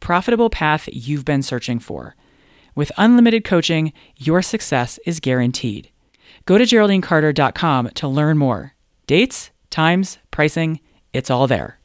profitable path you've been searching for. With unlimited coaching, your success is guaranteed. Go to GeraldineCarter.com to learn more. Dates, times, pricing, it's all there.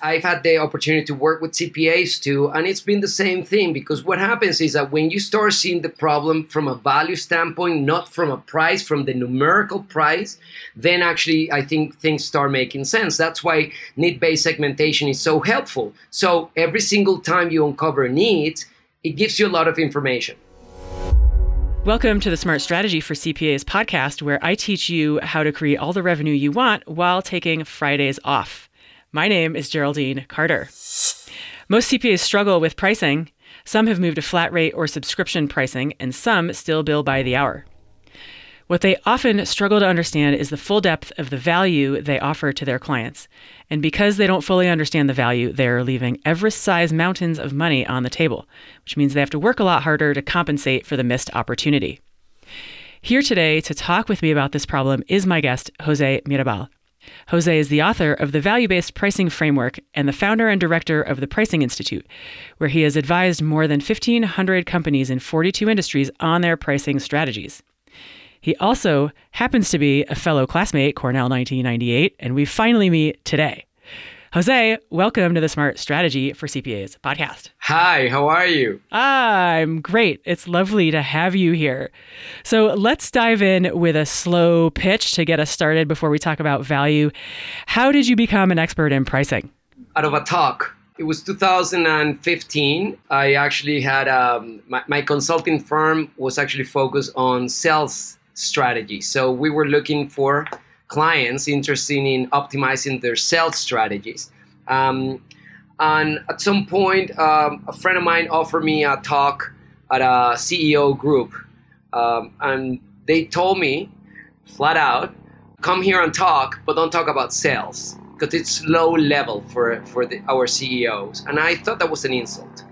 I've had the opportunity to work with CPAs too, and it's been the same thing, because what happens is that when you start seeing the problem from a value standpoint, not from a price, from the numerical price, then actually I think things start making sense. That's why need-based segmentation is so helpful. So every single time you uncover needs, it gives you a lot of information. Welcome to the Smart Strategy for CPAs podcast, where I teach you how to create all the revenue you want while taking Fridays off. My name is Geraldine Carter. Most CPAs struggle with pricing. Some have moved to flat rate or subscription pricing, and some still bill by the hour. What they often struggle to understand is the full depth of the value they offer to their clients. And because they don't fully understand the value, they're leaving Everest-sized mountains of money on the table, which means they have to work a lot harder to compensate for the missed opportunity. Here today to talk with me about this problem is my guest, Jose Mirabal. Jose is the author of the Value-Based pricing framework and the founder and director of the Pricing Institute, where he has advised more than 1,500 companies in 42 industries on their pricing strategies. He also happens to be a fellow classmate, Cornell 1998, and we finally meet today. Jose, welcome to the Smart Strategy for CPAs podcast. Hi, how are you? I'm great. It's lovely to have you here. So let's dive in with a slow pitch to get us started before we talk about value. How did you become an expert in pricing? Out of a talk. It was 2015. I actually had my consulting firm was actually focused on sales strategy. So we were looking for clients interested in optimizing their sales strategies. And at some point, a friend of mine offered me a talk at a CEO group. And they told me flat out, come here and talk, but don't talk about sales, because it's low level for our CEOs. And I thought that was an insult.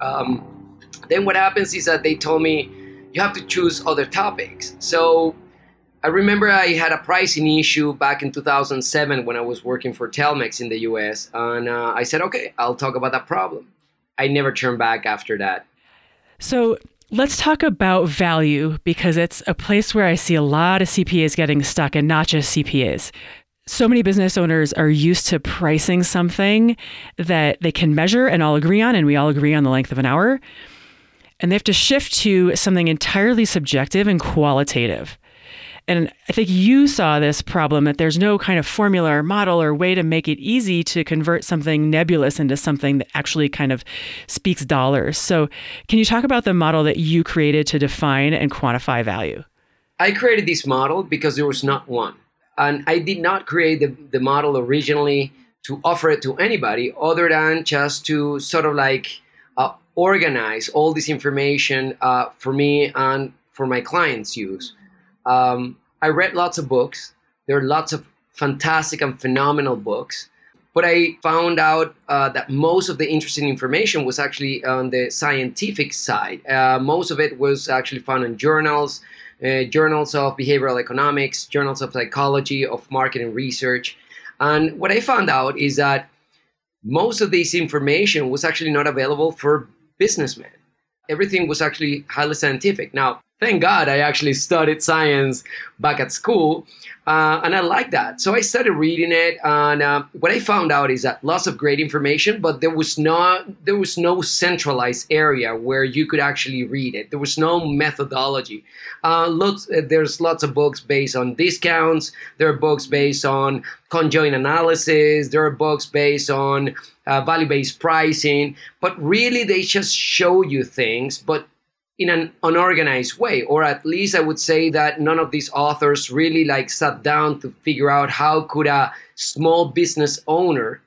Then what happens is that they told me, you have to choose other topics. So I remember I had a pricing issue back in 2007 when I was working for Telmex in the US, and I said, okay, I'll talk about that problem. I never turned back after that. So let's talk about value, because it's a place where I see a lot of CPAs getting stuck, and not just CPAs. So many business owners are used to pricing something that they can measure and all agree on, and we all agree on the length of an hour. And they have to shift to something entirely subjective and qualitative. And I think you saw this problem, that there's no kind of formula or model or way to make it easy to convert something nebulous into something that actually kind of speaks dollars. So can you talk about the model that you created to define and quantify value? I created this model because there was not one. And I did not create the model originally to offer it to anybody, other than just to sort of like organize all this information for me and for my clients' use. I read lots of books. There are lots of fantastic and phenomenal books, but I found out that most of the interesting information was actually on the scientific side. Most of it was actually found in journals, journals of behavioral economics, journals of psychology, of marketing research. And what I found out is that most of this information was actually not available for businessmen. Everything was actually highly scientific. Now, Thank God I actually studied science back at school, and I like that. So I started reading it, and what I found out is that lots of great information, but there was no centralized area where you could actually read it. There was no methodology. There's lots of books based on discounts. There are books based on conjoint analysis. There are books based on value-based pricing. But really, they just show you things, but in an unorganized way, or at least I would say that none of these authors really like sat down to figure out how could a small business owner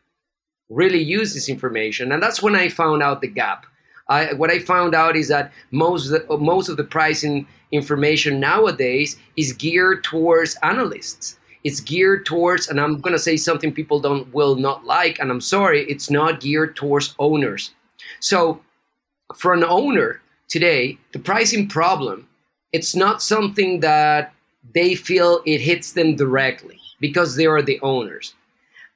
really use this information. And that's when I found out the gap. What I found out is that most of the pricing information nowadays is geared towards analysts. It's geared towards, and I'm going to say something people will not like, and I'm sorry, it's not geared towards owners. So for an owner, today, the pricing problem, it's not something that they feel it hits them directly because they are the owners.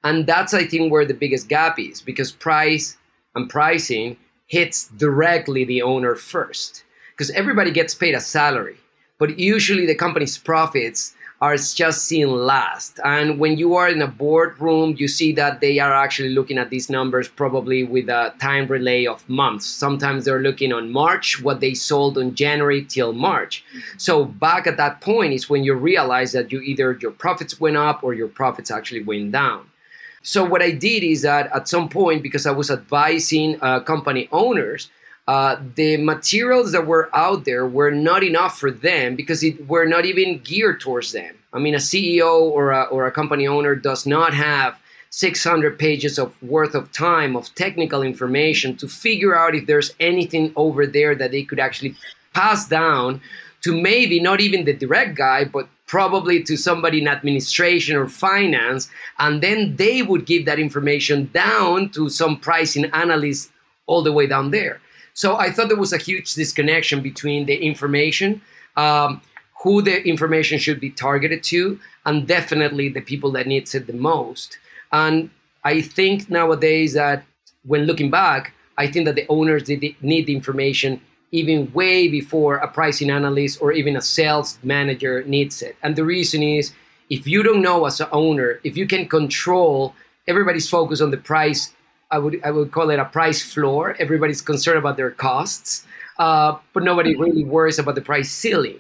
And that's, I think, where the biggest gap is, because price and pricing hits directly the owner first, because everybody gets paid a salary, but usually the company's profits are just seen last. And when you are in a boardroom, you see that they are actually looking at these numbers probably with a time relay of months. Sometimes they're looking on March, what they sold on January till March. So back at that point is when you realize that your profits went up or your profits actually went down. So what I did is that at some point, because I was advising company owners, the materials that were out there were not enough for them because it were not even geared towards them. I mean, a CEO or a company owner does not have 600 pages of worth of time of technical information to figure out if there's anything over there that they could actually pass down to maybe not even the direct guy, but probably to somebody in administration or finance. And then they would give that information down to some pricing analyst all the way down there. So I thought there was a huge disconnection between the information, who the information should be targeted to, and definitely the people that needs it the most. And I think nowadays that when looking back, I think that the owners need the information even way before a pricing analyst or even a sales manager needs it. And the reason is, if you don't know as an owner, if you can control everybody's focus on the price, I would call it a price floor. Everybody's concerned about their costs, but nobody really worries about the price ceiling.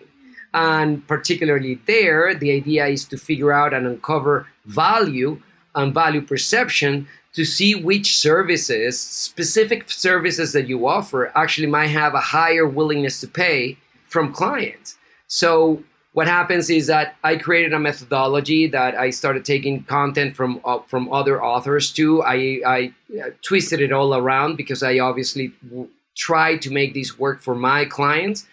And particularly there, the idea is to figure out and uncover value and value perception to see which services, specific services that you offer, actually might have a higher willingness to pay from clients. So what happens is that I created a methodology that I started taking content from other authors too. I twisted it all around because I obviously try to make this work for my clients.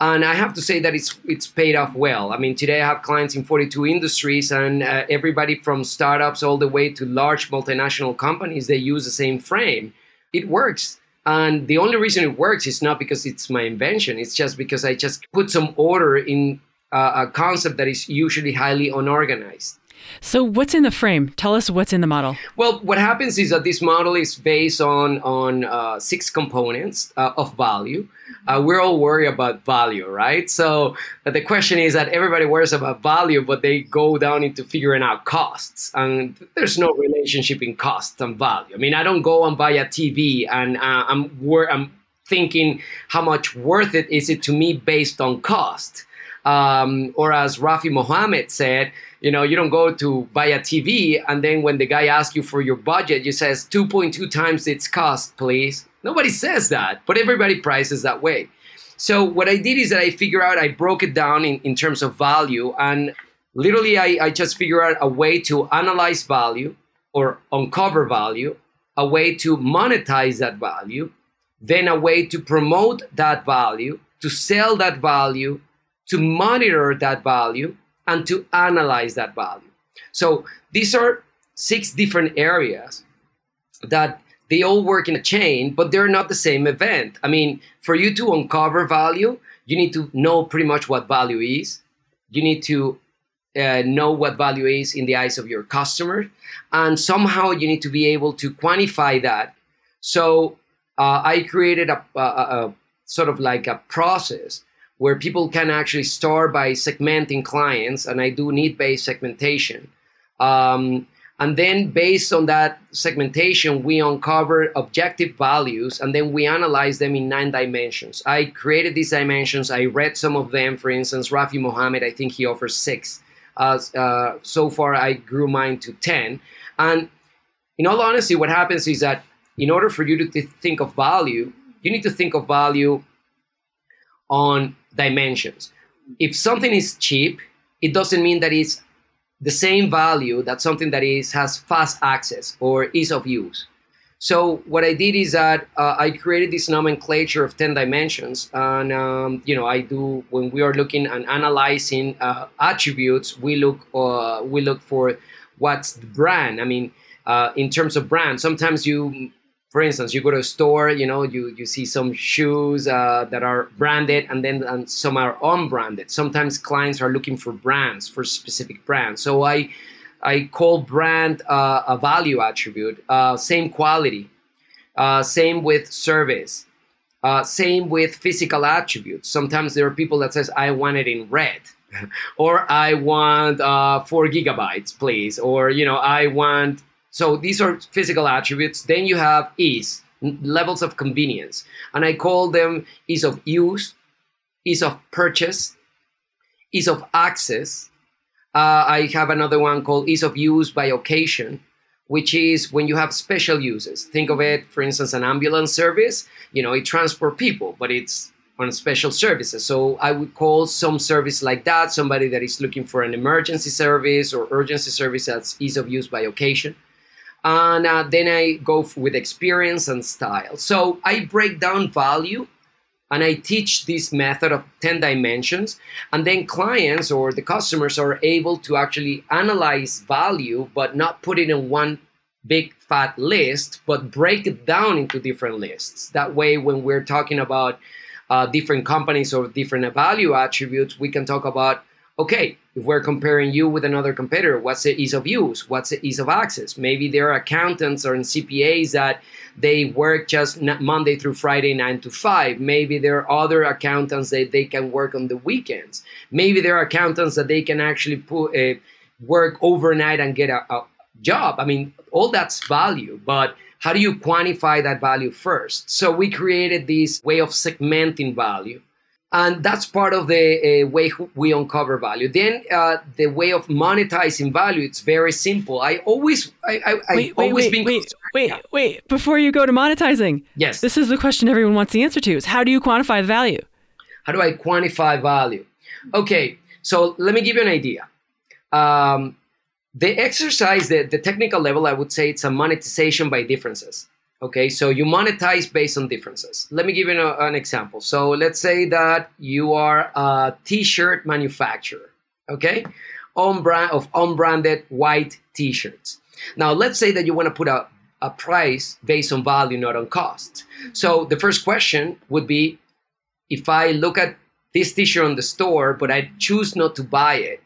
And I have to say that it's paid off well. I mean, today I have clients in 42 industries, and everybody from startups all the way to large multinational companies, they use the same frame. It works. And the only reason it works is not because it's my invention. It's just because I just put some order in a concept that is usually highly unorganized. So what's in the frame? Tell us what's in the model. Well, what happens is that this model is based on 6 components of value. We're all worried about value, right? So the question is that everybody worries about value, but they go down into figuring out costs. And there's no relationship in cost and value. I mean, I don't go and buy a TV and I'm thinking how much worth it is it to me based on cost. Or as Rafi Mohammed said, you know, you don't go to buy a TV and then when the guy asks you for your budget, you says 2.2 times its cost, please. Nobody says that, but everybody prices that way. So what I did is that I figure out, I broke it down in terms of value, and literally I just figure out a way to analyze value or uncover value, a way to monetize that value, then a way to promote that value, to sell that value, to monitor that value, and to analyze that value. So these are 6 different areas that they all work in a chain, but they're not the same event. I mean, for you to uncover value, you need to know pretty much what value is. You need to know what value is in the eyes of your customer. And somehow you need to be able to quantify that. So I created a sort of like a process where people can actually start by segmenting clients, and I do need-based segmentation. And then based on that segmentation, we uncover objective values, and then we analyze them in 9 dimensions. I created these dimensions. I read some of them. For instance, Rafi Mohammed, I think he offers 6. So far, I grew mine to 10. And in all honesty, what happens is that in order for you to think of value, you need to think of value on dimensions. If something is cheap, it doesn't mean that it's the same value that something that has fast access or ease of use. So what I did is that I created this nomenclature of 10 dimensions, and I do, when we are looking and analyzing attributes, we look for what's the brand. I mean, in terms of brand, sometimes for instance, you go to a store, you see some shoes that are branded, and some are unbranded. Sometimes clients are looking for brands, for specific brands. So I call brand a value attribute, same quality, same with service, same with physical attributes. Sometimes there are people that says, I want it in red. Or I want 4 gigabytes, please. Or, I want... So these are physical attributes. Then you have ease, levels of convenience. And I call them ease of use, ease of purchase, ease of access. I have another one called ease of use by occasion, which is when you have special uses. Think of it, for instance, an ambulance service. It transports people, but it's on special services. So I would call some service like that, somebody that is looking for an emergency service or urgency service, that's ease of use by occasion. And then I go with experience and style. So I break down value, and I teach this method of 10 dimensions. And then clients or the customers are able to actually analyze value, but not put it in one big fat list, but break it down into different lists. That way, when we're talking about different companies or different value attributes, we can talk about, okay, if we're comparing you with another competitor, what's the ease of use? What's the ease of access? Maybe there are accountants or CPAs that they work just Monday through Friday, 9 to 5. Maybe there are other accountants that they can work on the weekends. Maybe there are accountants that they can actually work overnight and get a job. I mean, all that's value, but how do you quantify that value first? So we created this way of segmenting value. And that's part of the way we uncover value. Then the way of monetizing value, it's very simple. Wait, before you go to monetizing. Yes. This is the question everyone wants the answer to, is how do you quantify value? How do I quantify value? Okay, so let me give you an idea. The exercise, the technical level, I would say it's a monetization by differences. Okay, so you monetize based on differences. Let me give you an example. So let's say that you are a t-shirt manufacturer, okay? Unbranded white t-shirts. Now, let's say that you want to put a price based on value, not on cost. So the first question would be, if I look at this t-shirt on the store, but I choose not to buy it,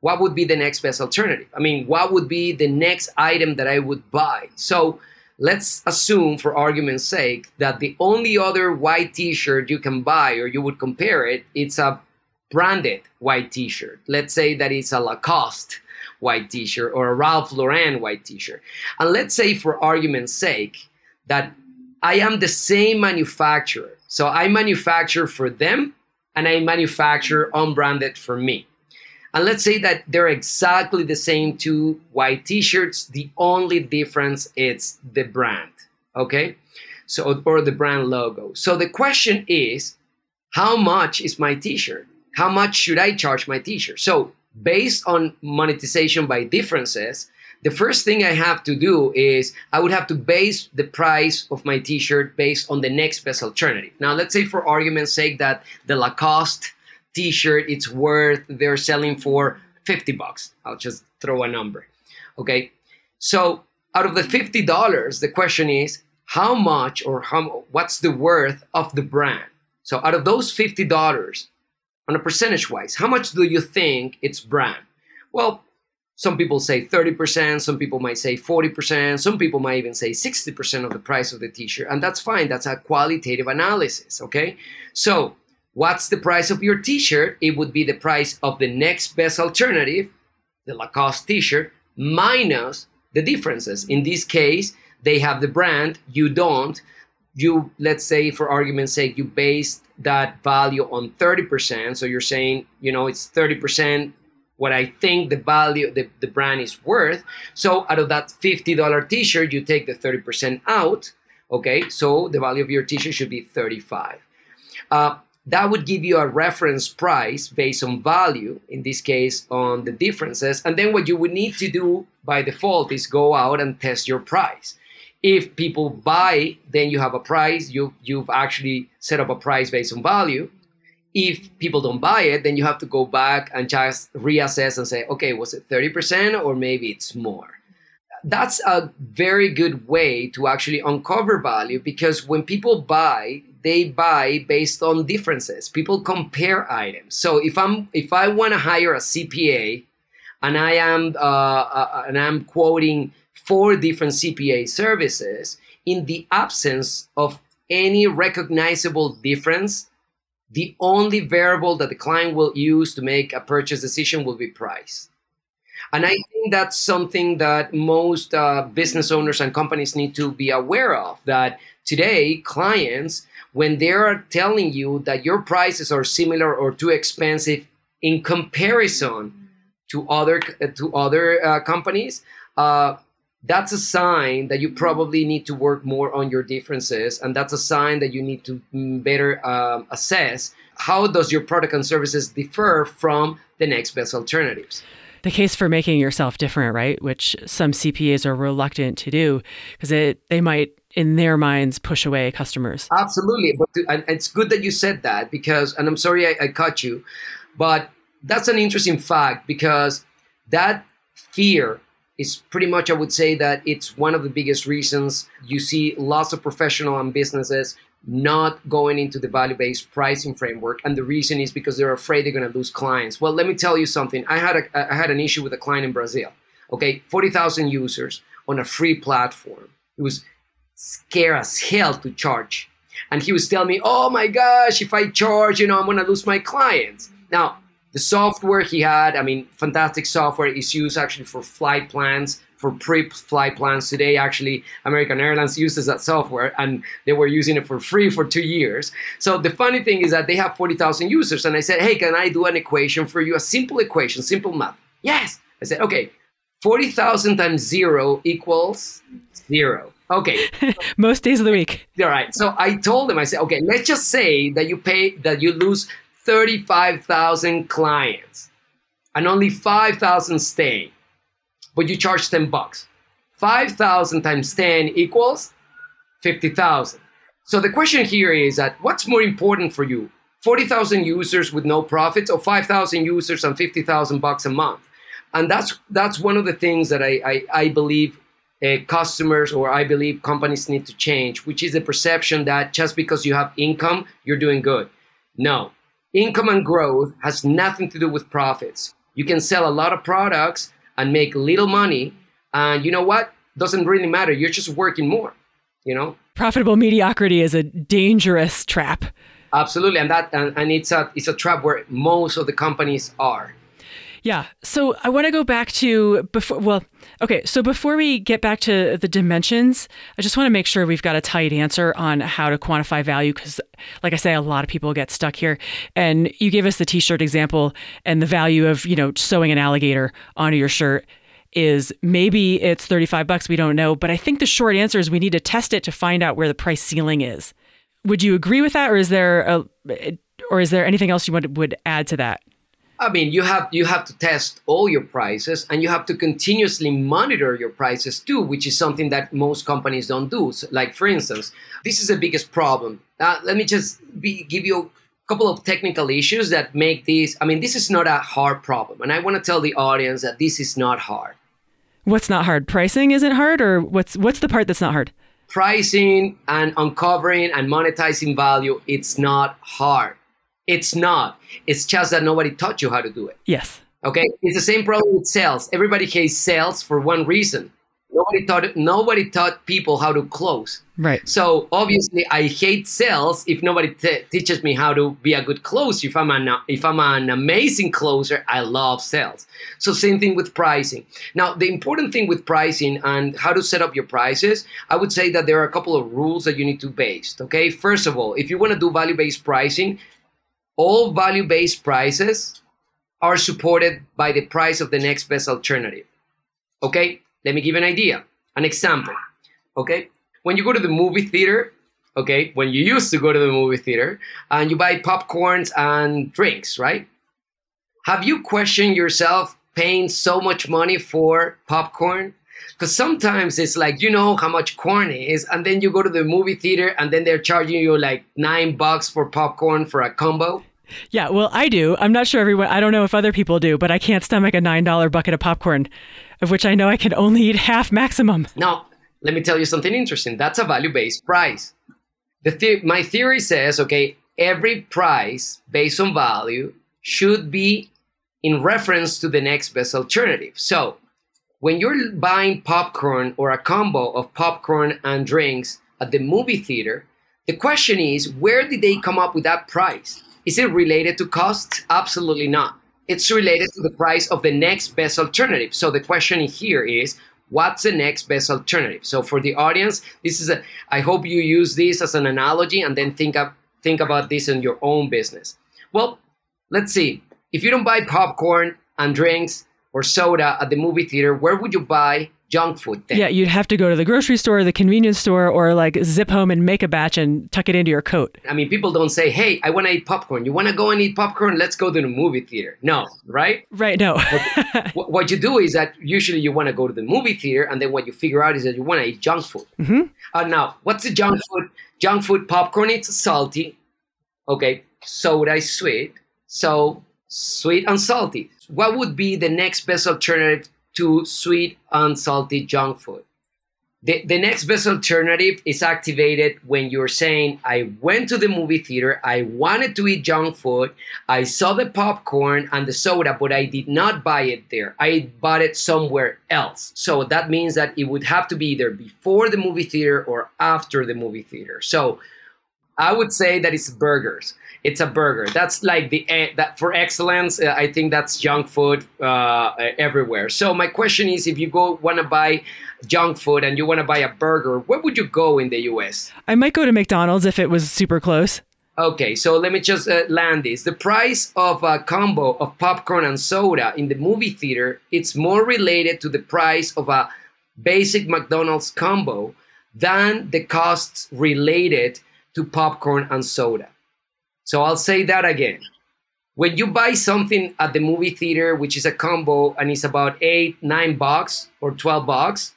what would be the next best alternative? I mean, what would be the next item that I would buy? So let's assume, for argument's sake, that the only other white t-shirt you can buy, or you would compare it, it's a branded white t-shirt. Let's say that it's a Lacoste white t-shirt or a Ralph Lauren white t-shirt. And let's say, for argument's sake, that I am the same manufacturer. So I manufacture for them, and I manufacture unbranded for me. And let's say that they're exactly the same two white t-shirts. The only difference is the brand, okay? So, or the brand logo. So the question is, how much is my t-shirt? How much should I charge my t-shirt? So based on monetization by differences, the first thing I have to do is I would have to base the price of my t-shirt based on the next best alternative. Now, let's say, for argument's sake, that the Lacoste t-shirt, it's worth, they're selling for $50. I'll just throw a number, okay? So out of the $50, the question is how much, or what's the worth of the brand? So out of those $50, on a percentage-wise, how much do you think it's brand? Well, some people say 30%, some people might say 40%, some people might even say 60% of the price of the t-shirt, and that's fine. That's a qualitative analysis, okay? So What's the price of your t-shirt? It would be the price of the next best alternative, the Lacoste t-shirt, minus the differences. In this case, they have the brand, you don't. You, let's say, for argument's sake, you based that value on 30%. So you're saying, you know, it's 30% what I think the value, the brand is worth. So out of that $50 t-shirt, you take the 30% out. Okay, so the value of your t-shirt should be $35. That would give you a reference price based on value, in this case on the differences. And then what you would need to do by default is go out and test your price. If people buy, then you have a price. You've actually set up a price based on value. If people don't buy it, then you have to go back and just reassess and say, okay, was it 30% or maybe it's more? That's a very good way to actually uncover value, because when people buy, they buy based on differences. People compare items. So if I want to hire a CPA, and I'm quoting 4 different CPA services, in the absence of any recognizable difference, the only variable that the client will use to make a purchase decision will be price. And I think that's something that most business owners and companies need to be aware of, that today clients, when they are telling you that your prices are similar or too expensive in comparison to other companies, that's a sign that you probably need to work more on your differences, and that's a sign that you need to better assess how does your product and services differ from the next best alternatives. The case for making yourself different, right? Which some CPAs are reluctant to do because they might, in their minds, push away customers. Absolutely. And it's good that you said that because, and I'm sorry I cut you, but that's an interesting fact because that fear is pretty much, I would say that it's one of the biggest reasons you see lots of professional and businesses not going into the value-based pricing framework. And the reason is because they're afraid they're going to lose clients. Well, let me tell you something. I had an issue with a client in Brazil, okay? 40,000 users on a free platform. It was scare as hell to charge. And he was telling me, oh my gosh, if I charge, you know, I'm going to lose my clients. Now, the software he had, I mean, fantastic software, is used actually for flight plans, for pre-flight plans. Today, actually, American Airlines uses that software, and they were using it for free for 2 years. So the funny thing is that they have 40,000 users. And I said, hey, can I do an equation for you? A simple equation, simple math. Yes. I said, okay, 40,000 times 0 equals 0. Okay. Most days of the week. All right. So I told them, I said, okay, let's just say that you lose 35,000 clients and only 5,000 stay. But you charge $10. 5,000 times 10 equals 50,000. So the question here is that what's more important for you, 40,000 users with no profits or 5,000 users and $50,000 a month? And that's one of the things that I believe customers, or I believe companies need to change, which is the perception that just because you have income, you're doing good. No, income and growth has nothing to do with profits. You can sell a lot of products and make little money, and you know what? Doesn't really matter. You're just working more, you know? Profitable mediocrity is a dangerous trap. Absolutely, and it's a trap where most of the companies are. Yeah. So I want to go back to before we get back to the dimensions, I just want to make sure we've got a tight answer on how to quantify value, because like I say, a lot of people get stuck here. And you gave us the t-shirt example, and the value of, you know, sewing an alligator onto your shirt is maybe it's $35. We don't know. But I think the short answer is we need to test it to find out where the price ceiling is. Would you agree with that? Or is there anything else you would add to that? I mean, you have to test all your prices, and you have to continuously monitor your prices too, which is something that most companies don't do. So, like, for instance, this is the biggest problem. Let me just give you a couple of technical issues that make this. I mean, this is not a hard problem, and I want to tell the audience that this is not hard. What's not hard? Pricing isn't hard, or what's the part that's not hard? Pricing and uncovering and monetizing value, it's not hard. It's not. It's just that nobody taught you how to do it. Yes. Okay. It's the same problem with sales. Everybody hates sales for one reason. Nobody taught people how to close. Right. So obviously, I hate sales if nobody teaches me how to be a good closer. If I'm an amazing closer, I love sales. So same thing with pricing. Now, the important thing with pricing and how to set up your prices, I would say that there are a couple of rules that you need to base. Okay. First of all, if you want to do value-based pricing, all value-based prices are supported by the price of the next best alternative. Okay. Let me give an idea, an example, okay? When you go to the movie theater, okay, when you used to go to the movie theater and you buy popcorns and drinks, right? Have you questioned yourself paying so much money for popcorn? Because sometimes it's like, you know how much corn is, and then you go to the movie theater and then they're charging you like $9 for popcorn for a combo. Yeah, well, I do. I'm not sure everyone, I don't know if other people do, but I can't stomach a $9 bucket of popcorn, of which I know I can only eat half maximum. Now, let me tell you something interesting. That's a value-based price. My theory says, okay, every price based on value should be in reference to the next best alternative. So when you're buying popcorn or a combo of popcorn and drinks at the movie theater, the question is, where did they come up with that price? Is it related to cost? Absolutely not. It's related to the price of the next best alternative. So the question here is, what's the next best alternative? So for the audience, this is I hope you use this as an analogy and then think about this in your own business. Well, let's see. If you don't buy popcorn and drinks or soda at the movie theater, where would you buy junk food then? Yeah, you'd have to go to the grocery store, the convenience store, or like zip home and make a batch and tuck it into your coat. I mean, people don't say, hey, I want to eat popcorn. You want to go and eat popcorn? Let's go to the movie theater. No, right? Right, no. What you do is that usually you want to go to the movie theater, and then what you figure out is that you want to eat junk food. Mm-hmm. Now, what's the junk food? Junk food popcorn, it's salty. Okay, soda is sweet. So sweet and salty. What would be the next best alternative to sweet and salty junk food? The next best alternative is activated when you're saying, I went to the movie theater, I wanted to eat junk food, I saw the popcorn and the soda, but I did not buy it there. I bought it somewhere else. So that means that it would have to be either before the movie theater or after the movie theater. So I would say that it's burgers. It's a burger. That's like that for excellence. I think that's junk food everywhere. So my question is, if you want to buy junk food and you want to buy a burger, where would you go in the U.S.? I might go to McDonald's if it was super close. Okay, so let me just land this. The price of a combo of popcorn and soda in the movie theater, it's more related to the price of a basic McDonald's combo than the costs related to popcorn and soda. So I'll say that again. When you buy something at the movie theater, which is a combo and it's about $8, $9 or $12,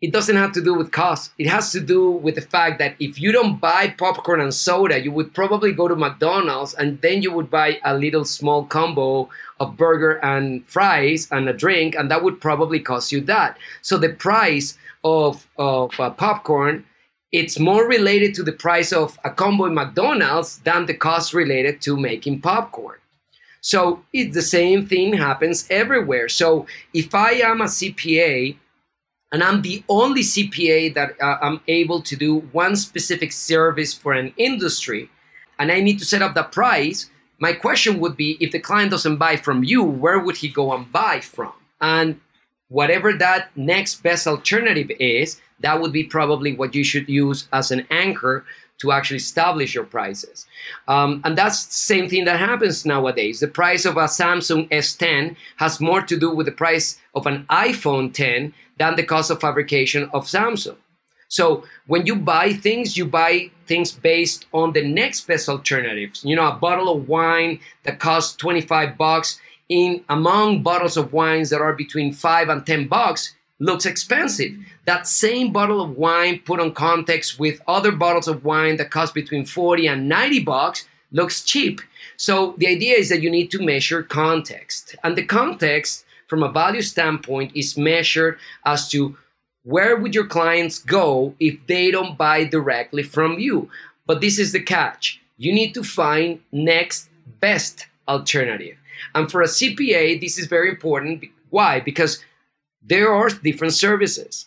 it doesn't have to do with cost. It has to do with the fact that if you don't buy popcorn and soda, you would probably go to McDonald's and then you would buy a little small combo of burger and fries and a drink, and that would probably cost you that. So the price of popcorn, it's more related to the price of a combo in McDonald's than the cost related to making popcorn. So it's the same thing happens everywhere. So if I am a CPA and I'm the only CPA that I'm able to do one specific service for an industry and I need to set up the price, my question would be, if the client doesn't buy from you, where would he go and buy from? And whatever that next best alternative is, that would be probably what you should use as an anchor to actually establish your prices. And that's the same thing that happens nowadays. The price of a Samsung S10 has more to do with the price of an iPhone 10 than the cost of fabrication of Samsung. So when you buy things based on the next best alternatives. You know, a bottle of wine that costs $25 in among bottles of wines that are between $5 and $10, looks expensive. That same bottle of wine put on context with other bottles of wine that cost between $40 and $90 looks cheap. So the idea is that you need to measure context. And the context from a value standpoint is measured as to where would your clients go if they don't buy directly from you. But this is the catch. You need to find next best alternative. And for a CPA, this is very important. Why? Because there are different services.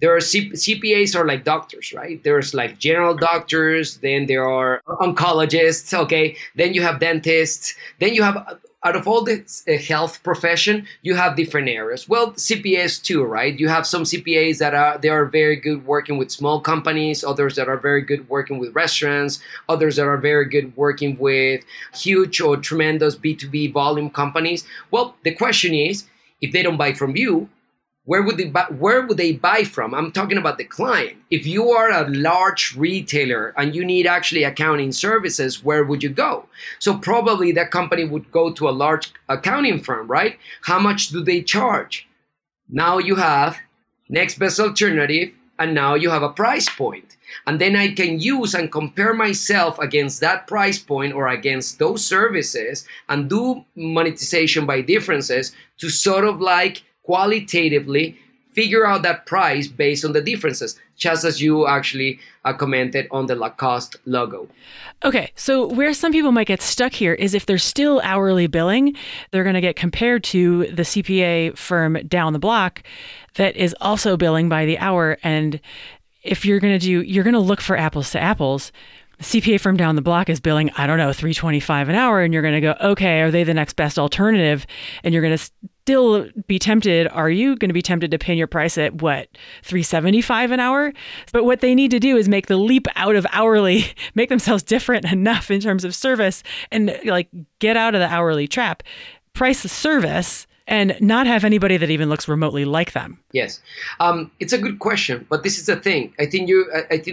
There are CPAs are like doctors, right? There's like general doctors, then there are oncologists, okay? Then you have dentists, then you have, out of all the health profession, you have different areas. Well, CPAs too, right? You have some CPAs that are, they are very good working with small companies, others that are very good working with restaurants, others that are very good working with huge or tremendous B2B volume companies. Well, the question is, if they don't buy from you, where would they buy from? I'm talking about the client. If you are a large retailer and you need actually accounting services, where would you go? So probably that company would go to a large accounting firm, right? How much do they charge? Now you have next best alternative, and now you have a price point. And then I can use and compare myself against that price point or against those services and do monetization by differences to sort of like qualitatively figure out that price based on the differences, just as you actually commented on the Lacoste logo. Okay, so where some people might get stuck here is if they're still hourly billing, they're going to get compared to the CPA firm down the block that is also billing by the hour. And if you're going to look for apples to apples, the CPA firm down the block is billing, I don't know, $3.25 an hour, and you're going to go, okay, are they the next best alternative? And you're going to still be tempted. Are you going to be tempted to pin your price at what, $3.75 an hour? But what they need to do is make the leap out of hourly, make themselves different enough in terms of service, and like get out of the hourly trap, price the service, and not have anybody that even looks remotely like them. Yes, it's a good question, but this is the thing. I think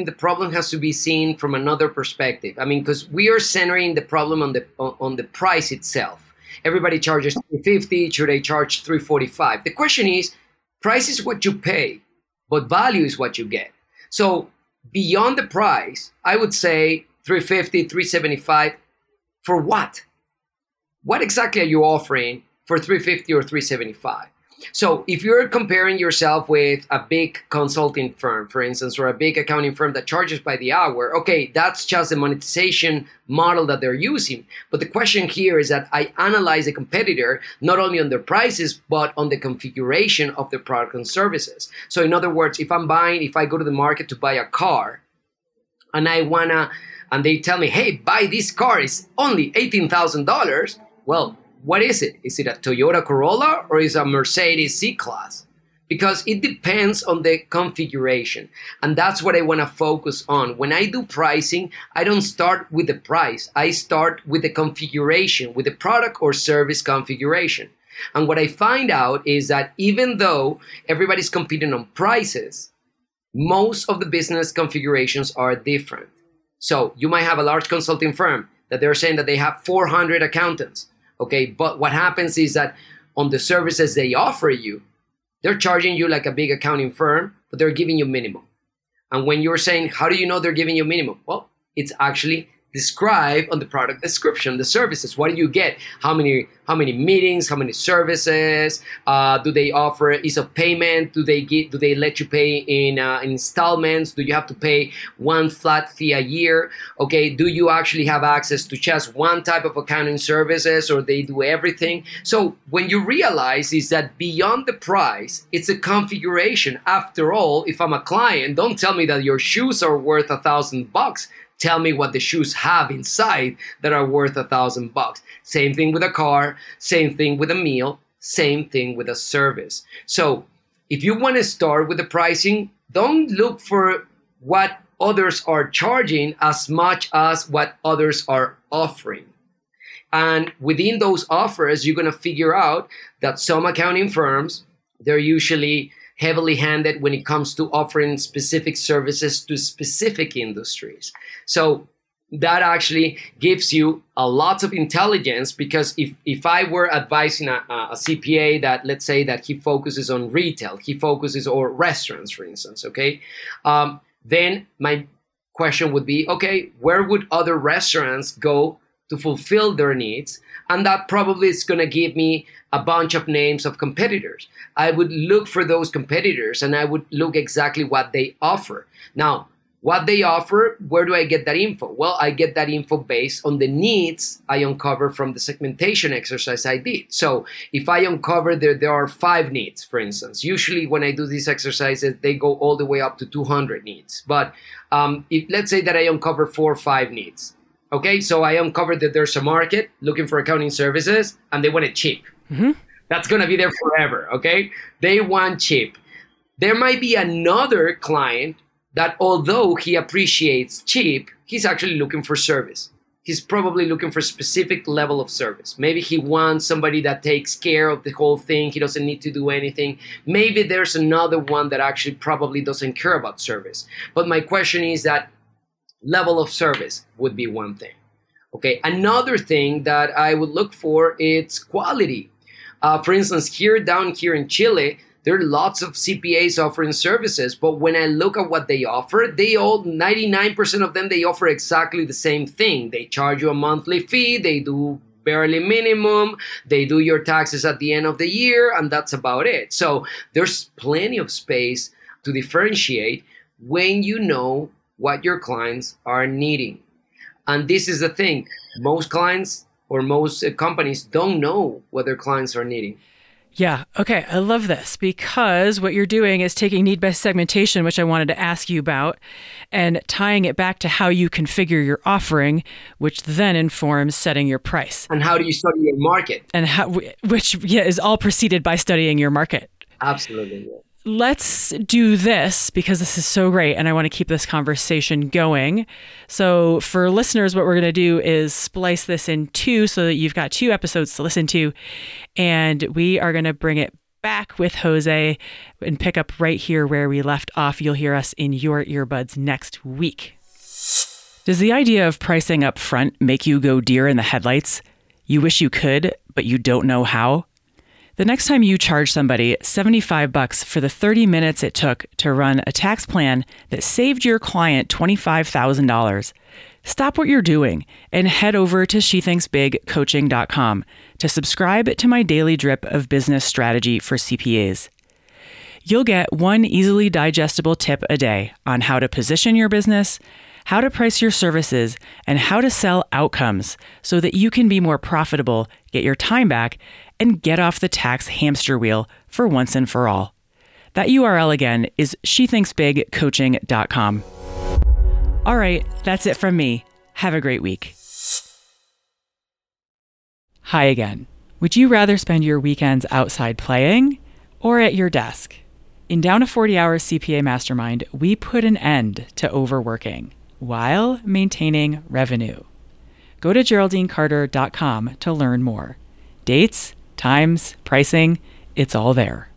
the problem has to be seen from another perspective. I mean, because we are centering the problem on the price itself. Everybody charges $3.50. Should they charge $3.45? The question is, price is what you pay, but value is what you get. So beyond the price, I would say $3.50, $3.75. For what? What exactly are you offering for $3.50 or $3.75? So if you're comparing yourself with a big consulting firm, for instance, or a big accounting firm that charges by the hour, okay, that's just the monetization model that they're using. But the question here is that I analyze the competitor, not only on their prices, but on the configuration of the product and services. So in other words, if I go to the market to buy a car, and they tell me, hey, buy this car, it's only $18,000, well, what is it? Is it a Toyota Corolla or is it a Mercedes C-Class? Because it depends on the configuration. And that's what I want to focus on. When I do pricing, I don't start with the price. I start with the configuration, with the product or service configuration. And what I find out is that even though everybody's competing on prices, most of the business configurations are different. So you might have a large consulting firm that they're saying that they have 400 accountants. Okay, but what happens is that on the services they offer you, they're charging you like a big accounting firm, but they're giving you minimum. And when you're saying, how do you know they're giving you minimum? Well, it's actually described on the product description, the services. What do you get? How many meetings? How many services? Do they offer ease of payment? Do they let you pay in installments? Do you have to pay one flat fee a year? Okay. Do you actually have access to just one type of accounting services, or they do everything? So when you realize is that beyond the price, it's a configuration. After all, if I'm a client, don't tell me that your shoes are worth $1,000. Tell me what the shoes have inside that are worth $1,000. Same thing with a car, same thing with a meal, same thing with a service. So if you want to start with the pricing, don't look for what others are charging as much as what others are offering. And within those offers, you're going to figure out that some accounting firms, they're usually heavily handed when it comes to offering specific services to specific industries. So that actually gives you a lot of intelligence, because if I were advising a CPA that, let's say that he focuses on retail, or restaurants, for instance, okay, then my question would be, okay, where would other restaurants go to fulfill their needs? And that probably is going to give me a bunch of names of competitors. I would look for those competitors and I would look exactly what they offer. Now, What they offer, where do I get that info? Well, I get that info based on the needs I uncover from the segmentation exercise I did. So if I uncover there are 5 needs, for instance, usually when I do these exercises, they go all the way up to 200 needs. But if let's say that I uncover 4 or 5 needs. Okay, so I uncovered that there's a market looking for accounting services and they want it cheap. Mm-hmm. That's going to be there forever, okay? They want cheap. There might be another client that although he appreciates cheap, he's actually looking for service. He's probably looking for a specific level of service. Maybe he wants somebody that takes care of the whole thing. He doesn't need to do anything. Maybe there's another one that actually probably doesn't care about service. But my question is that level of service would be one thing. Okay, another thing that I would look for is quality. For instance, down here in Chile, there are lots of CPAs offering services, but when I look at what they offer, 99% of them, they offer exactly the same thing. They charge you a monthly fee, they do barely minimum, they do your taxes at the end of the year, and that's about it. So there's plenty of space to differentiate when you know what your clients are needing. And this is the thing, most clients or most companies don't know what their clients are needing. Yeah. Okay. I love this because what you're doing is taking need-based segmentation, which I wanted to ask you about, and tying it back to how you configure your offering, which then informs setting your price. And how do you study your market? And which is all preceded by studying your market. Absolutely. Yeah. Let's do this because this is so great and I want to keep this conversation going. So for listeners, what we're going to do is splice this in 2 so that you've got 2 episodes to listen to. And we are going to bring it back with Jose and pick up right here where we left off. You'll hear us in your earbuds next week. Does the idea of pricing up front make you go deer in the headlights? You wish you could, but you don't know how? The next time you charge somebody $75 for the 30 minutes it took to run a tax plan that saved your client $25,000, stop what you're doing and head over to SheThinksBigCoaching.com to subscribe to my daily drip of business strategy for CPAs. You'll get one easily digestible tip a day on how to position your business, how to price your services, and how to sell outcomes so that you can be more profitable, get your time back, and get off the tax hamster wheel for once and for all. That URL again is SheThinksBigCoaching.com. All right, that's it from me. Have a great week. Hi again. Would you rather spend your weekends outside playing or at your desk? In Down to 40 Hours CPA Mastermind, we put an end to overworking while maintaining revenue. Go to GeraldineCarter.com to learn more. Dates, times, pricing, it's all there.